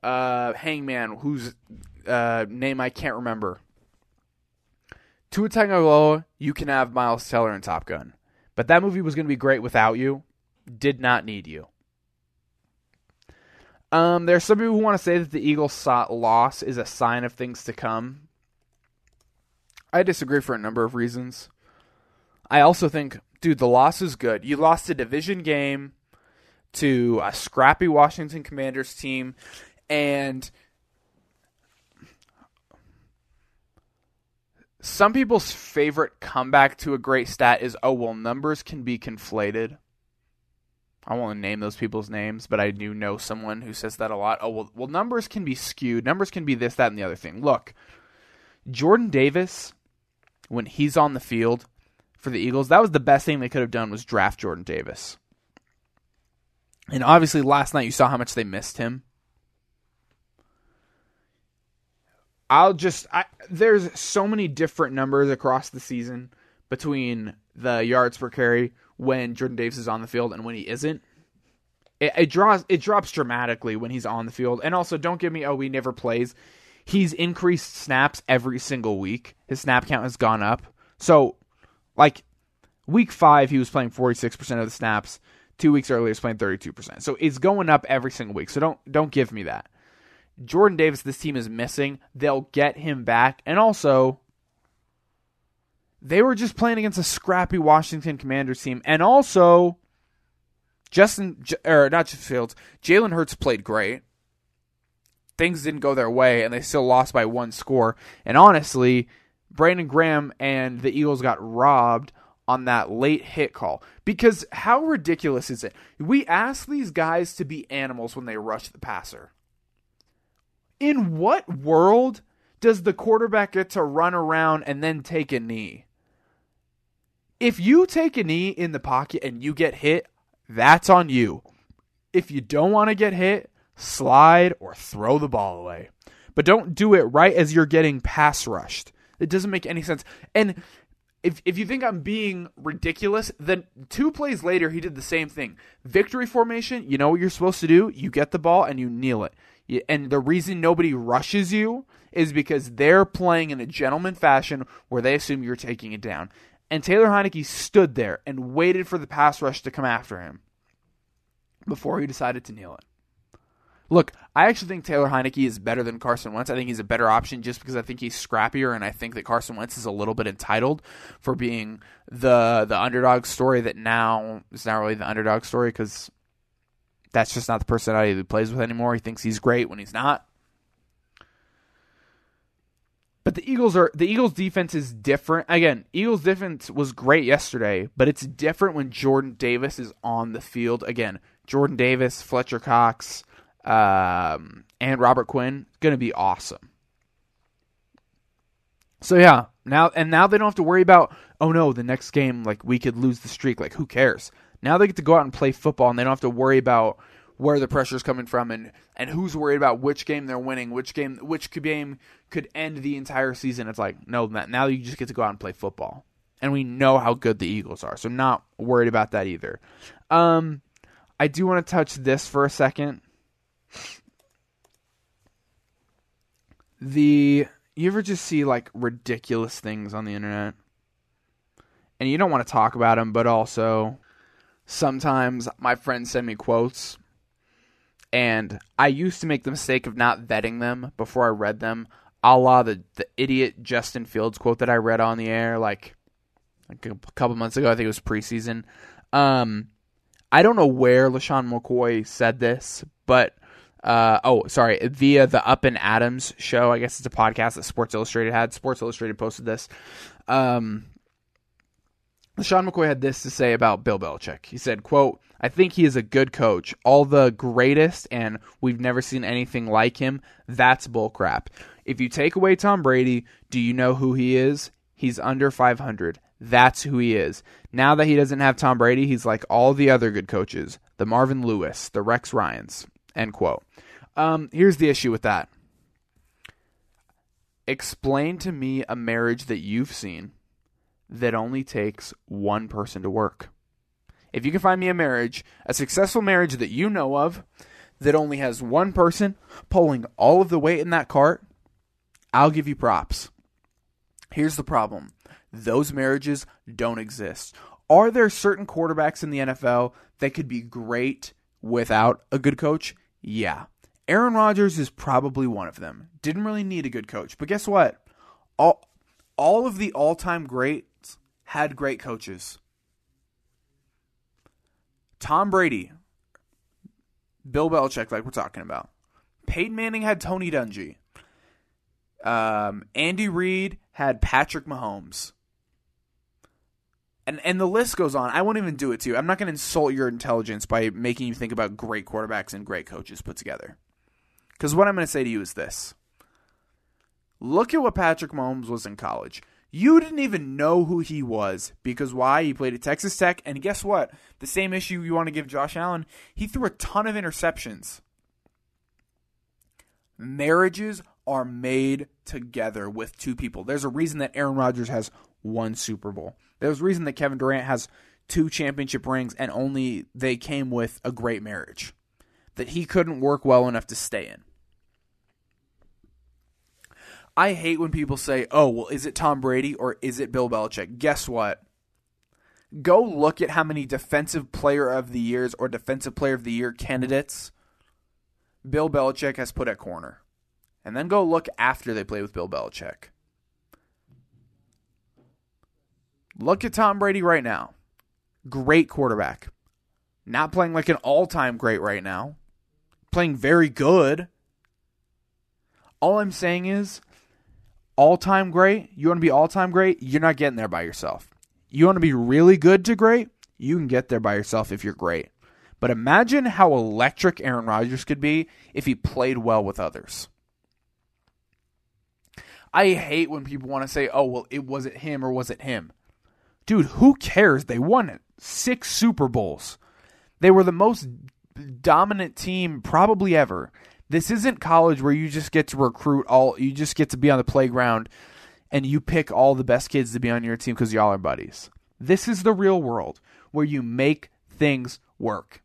Hangman, whose name I can't remember. Tua Tagovailoa, you can have Miles Teller in Top Gun. But that movie was going to be great without you. Did not need you. There are some people who want to say that the Eagles' loss is a sign of things to come. I disagree for a number of reasons. I also think, dude, the loss is good. You lost a division game to a scrappy Washington Commanders team, and some people's favorite comeback to a great stat is, oh, well, numbers can be conflated. I won't name those people's names, but I do know someone who says that a lot. Oh, well, numbers can be skewed. Numbers can be this, that, and the other thing. Look, Jordan Davis, when he's on the field for the Eagles, that was the best thing they could have done, was draft Jordan Davis. And obviously last night you saw how much they missed him. There's so many different numbers across the season between the yards per carry when Jordan Davis is on the field and when he isn't. It drops dramatically when he's on the field. And also, don't give me, oh, he never plays. He's increased snaps every single week. His snap count has gone up. So, like, week 5, he was playing 46% of the snaps. 2 weeks earlier, he was playing 32%. So it's going up every single week. So don't give me that. Jordan Davis, this team is missing. They'll get him back. And also, they were just playing against a scrappy Washington Commanders team. And also, Jalen Hurts played great. Things didn't go their way, and they still lost by one score. And honestly, Brandon Graham and the Eagles got robbed on that late hit call. Because how ridiculous is it? We ask these guys to be animals when they rush the passer. In what world does the quarterback get to run around and then take a knee? If you take a knee in the pocket and you get hit, that's on you. If you don't want to get hit, slide or throw the ball away. But don't do it right as you're getting pass rushed. It doesn't make any sense. And if you think I'm being ridiculous, then 2 plays later he did the same thing. Victory formation, you know what you're supposed to do? You get the ball and you kneel it. And the reason nobody rushes you is because they're playing in a gentleman fashion where they assume you're taking it down. And Taylor Heineke stood there and waited for the pass rush to come after him before he decided to kneel it. Look, I actually think Taylor Heineke is better than Carson Wentz. I think he's a better option just because I think he's scrappier, and I think that Carson Wentz is a little bit entitled for being the underdog story that now is not really the underdog story, because that's just not the personality that he plays with anymore. He thinks he's great when he's not. But the Eagles' defense is different. Again, Eagles' defense was great yesterday, but it's different when Jordan Davis is on the field. Again, Jordan Davis, Fletcher Cox, and Robert Quinn, going to be awesome. So yeah, now they don't have to worry about, oh no, the next game, like, we could lose the streak. Like, who cares? Now they get to go out and play football, and they don't have to worry about where the pressure's coming from and who's worried about which game they're winning, which game could end the entire season. It's like, no, now you just get to go out and play football. And we know how good the Eagles are, so not worried about that either. I do want to touch this for a second. You ever just see, like, ridiculous things on the internet? And you don't want to talk about them, but also, sometimes my friends send me quotes, and I used to make the mistake of not vetting them before I read them. a la the idiot Justin Fields quote that I read on the air like a couple months ago. I think it was preseason. I don't know where LaShawn McCoy said this, but via the Up and Adams show. I guess it's a podcast that Sports Illustrated had. Sports Illustrated posted this. LaShawn McCoy had this to say about Bill Belichick. He said, quote, "I think he is a good coach. All the greatest, and we've never seen anything like him. That's bullcrap. If you take away Tom Brady, do you know who he is? He's under 500. That's who he is. Now that he doesn't have Tom Brady, he's like all the other good coaches, the Marvin Lewis, the Rex Ryans," end quote. Here's the issue with that. Explain to me a marriage that you've seen that only takes one person to work. If you can find me a marriage, a successful marriage that you know of, that only has one person pulling all of the weight in that cart, I'll give you props. Here's the problem. Those marriages don't exist. Are there certain quarterbacks in the NFL that could be great without a good coach? Yeah. Aaron Rodgers is probably one of them. Didn't really need a good coach. But guess what? All of the all-time greats had great coaches. Tom Brady, Bill Belichick, like we're talking about. Peyton Manning had Tony Dungy. Andy Reid had Patrick Mahomes. And the list goes on. I won't even do it to you. I'm not going to insult your intelligence by making you think about great quarterbacks and great coaches put together. Because what I'm going to say to you is this. Look at what Patrick Mahomes was in college. You didn't even know who he was. Because why? He played at Texas Tech. And guess what? The same issue you want to give Josh Allen. He threw a ton of interceptions. Marriages are made together with two people. There's a reason that Aaron Rodgers has one Super Bowl. There's a reason that Kevin Durant has two championship rings and only they came with a great marriage that he couldn't work well enough to stay in. I hate when people say, oh, well, is it Tom Brady or is it Bill Belichick? Guess what? Go look at how many defensive player of the years or defensive player of the year candidates Bill Belichick has put at corner. And then go look after they play with Bill Belichick. Look at Tom Brady right now. Great quarterback. Not playing like an all-time great right now. Playing very good. All I'm saying is, all-time great, you want to be all-time great, you're not getting there by yourself. You want to be really good to great, you can get there by yourself if you're great. But imagine how electric Aaron Rodgers could be if he played well with others. I hate when people want to say, oh, well, it wasn't him or was it him. Dude, who cares? They won 6 Super Bowls. They were the most dominant team probably ever. This isn't college where you just get to recruit all, you just get to be on the playground and you pick all the best kids to be on your team because y'all are buddies. This is the real world where you make things work.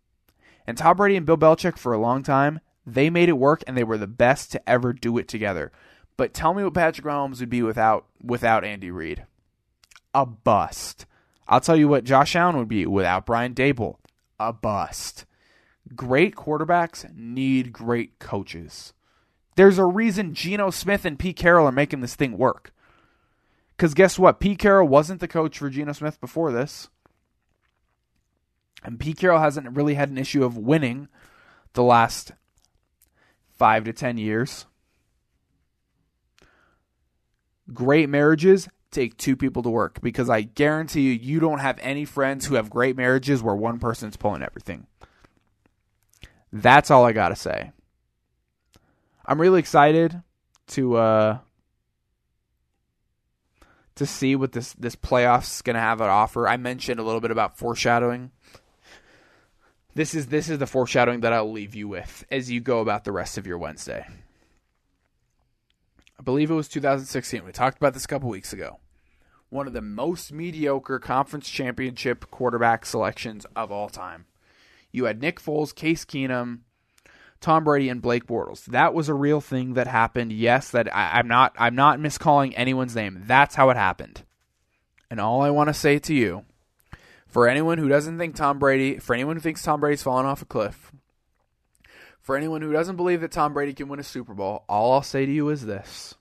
And Tom Brady and Bill Belichick for a long time, they made it work and they were the best to ever do it together. But tell me what Patrick Mahomes would be without Andy Reid. A bust. I'll tell you what Josh Allen would be without Brian Daboll. A bust. Great quarterbacks need great coaches. There's a reason Geno Smith and Pete Carroll are making this thing work. Because guess what? Pete Carroll wasn't the coach for Geno Smith before this. And Pete Carroll hasn't really had an issue of winning the last 5 to 10 years. Great marriages take two people to work, because I guarantee you, you don't have any friends who have great marriages where one person's pulling everything. That's all I gotta say. I'm really excited to see what this playoff's gonna have an offer. I mentioned a little bit about foreshadowing. This is the foreshadowing that I'll leave you with as you go about the rest of your Wednesday. I believe it was 2016. We talked about this a couple weeks ago. One of the most mediocre conference championship quarterback selections of all time. You had Nick Foles, Case Keenum, Tom Brady, and Blake Bortles. That was a real thing that happened. Yes, that I'm not miscalling anyone's name. That's how it happened. And all I want to say to you, for anyone who thinks Tom Brady's fallen off a cliff, for anyone who doesn't believe that Tom Brady can win a Super Bowl, all I'll say to you is this.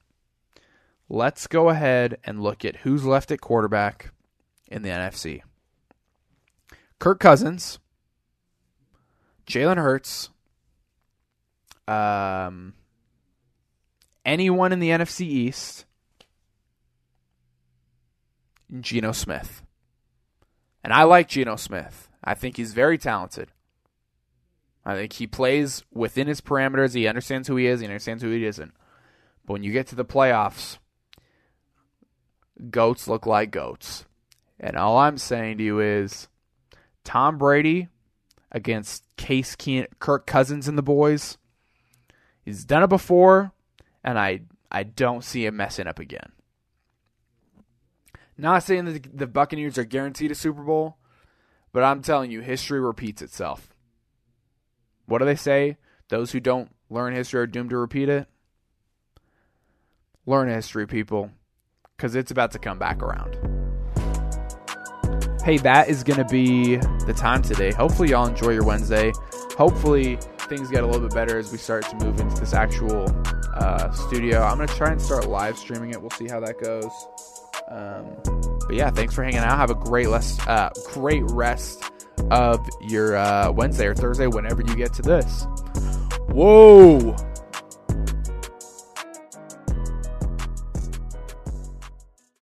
Let's go ahead and look at who's left at quarterback in the NFC. Kirk Cousins, Jalen Hurts, anyone in the NFC East, Geno Smith. And I like Geno Smith. I think he's very talented. I think he plays within his parameters. He understands who he is. He understands who he isn't. But when you get to the playoffs, goats look like goats. And all I'm saying to you is Tom Brady against Case Keenum, Kirk Cousins and the boys. He's done it before, and I don't see him messing up again. Not saying that the Buccaneers are guaranteed a Super Bowl, but I'm telling you, history repeats itself. What do they say? Those who don't learn history are doomed to repeat it. Learn history, people, because it's about to come back around. Hey, that is going to be the time today. Hopefully y'all enjoy your Wednesday. Hopefully things get a little bit better as we start to move into this actual studio. I'm going to try and start live streaming it. We'll see how that goes. But yeah, thanks for hanging out. Have a great rest of your Wednesday or Thursday whenever you get to this. Whoa!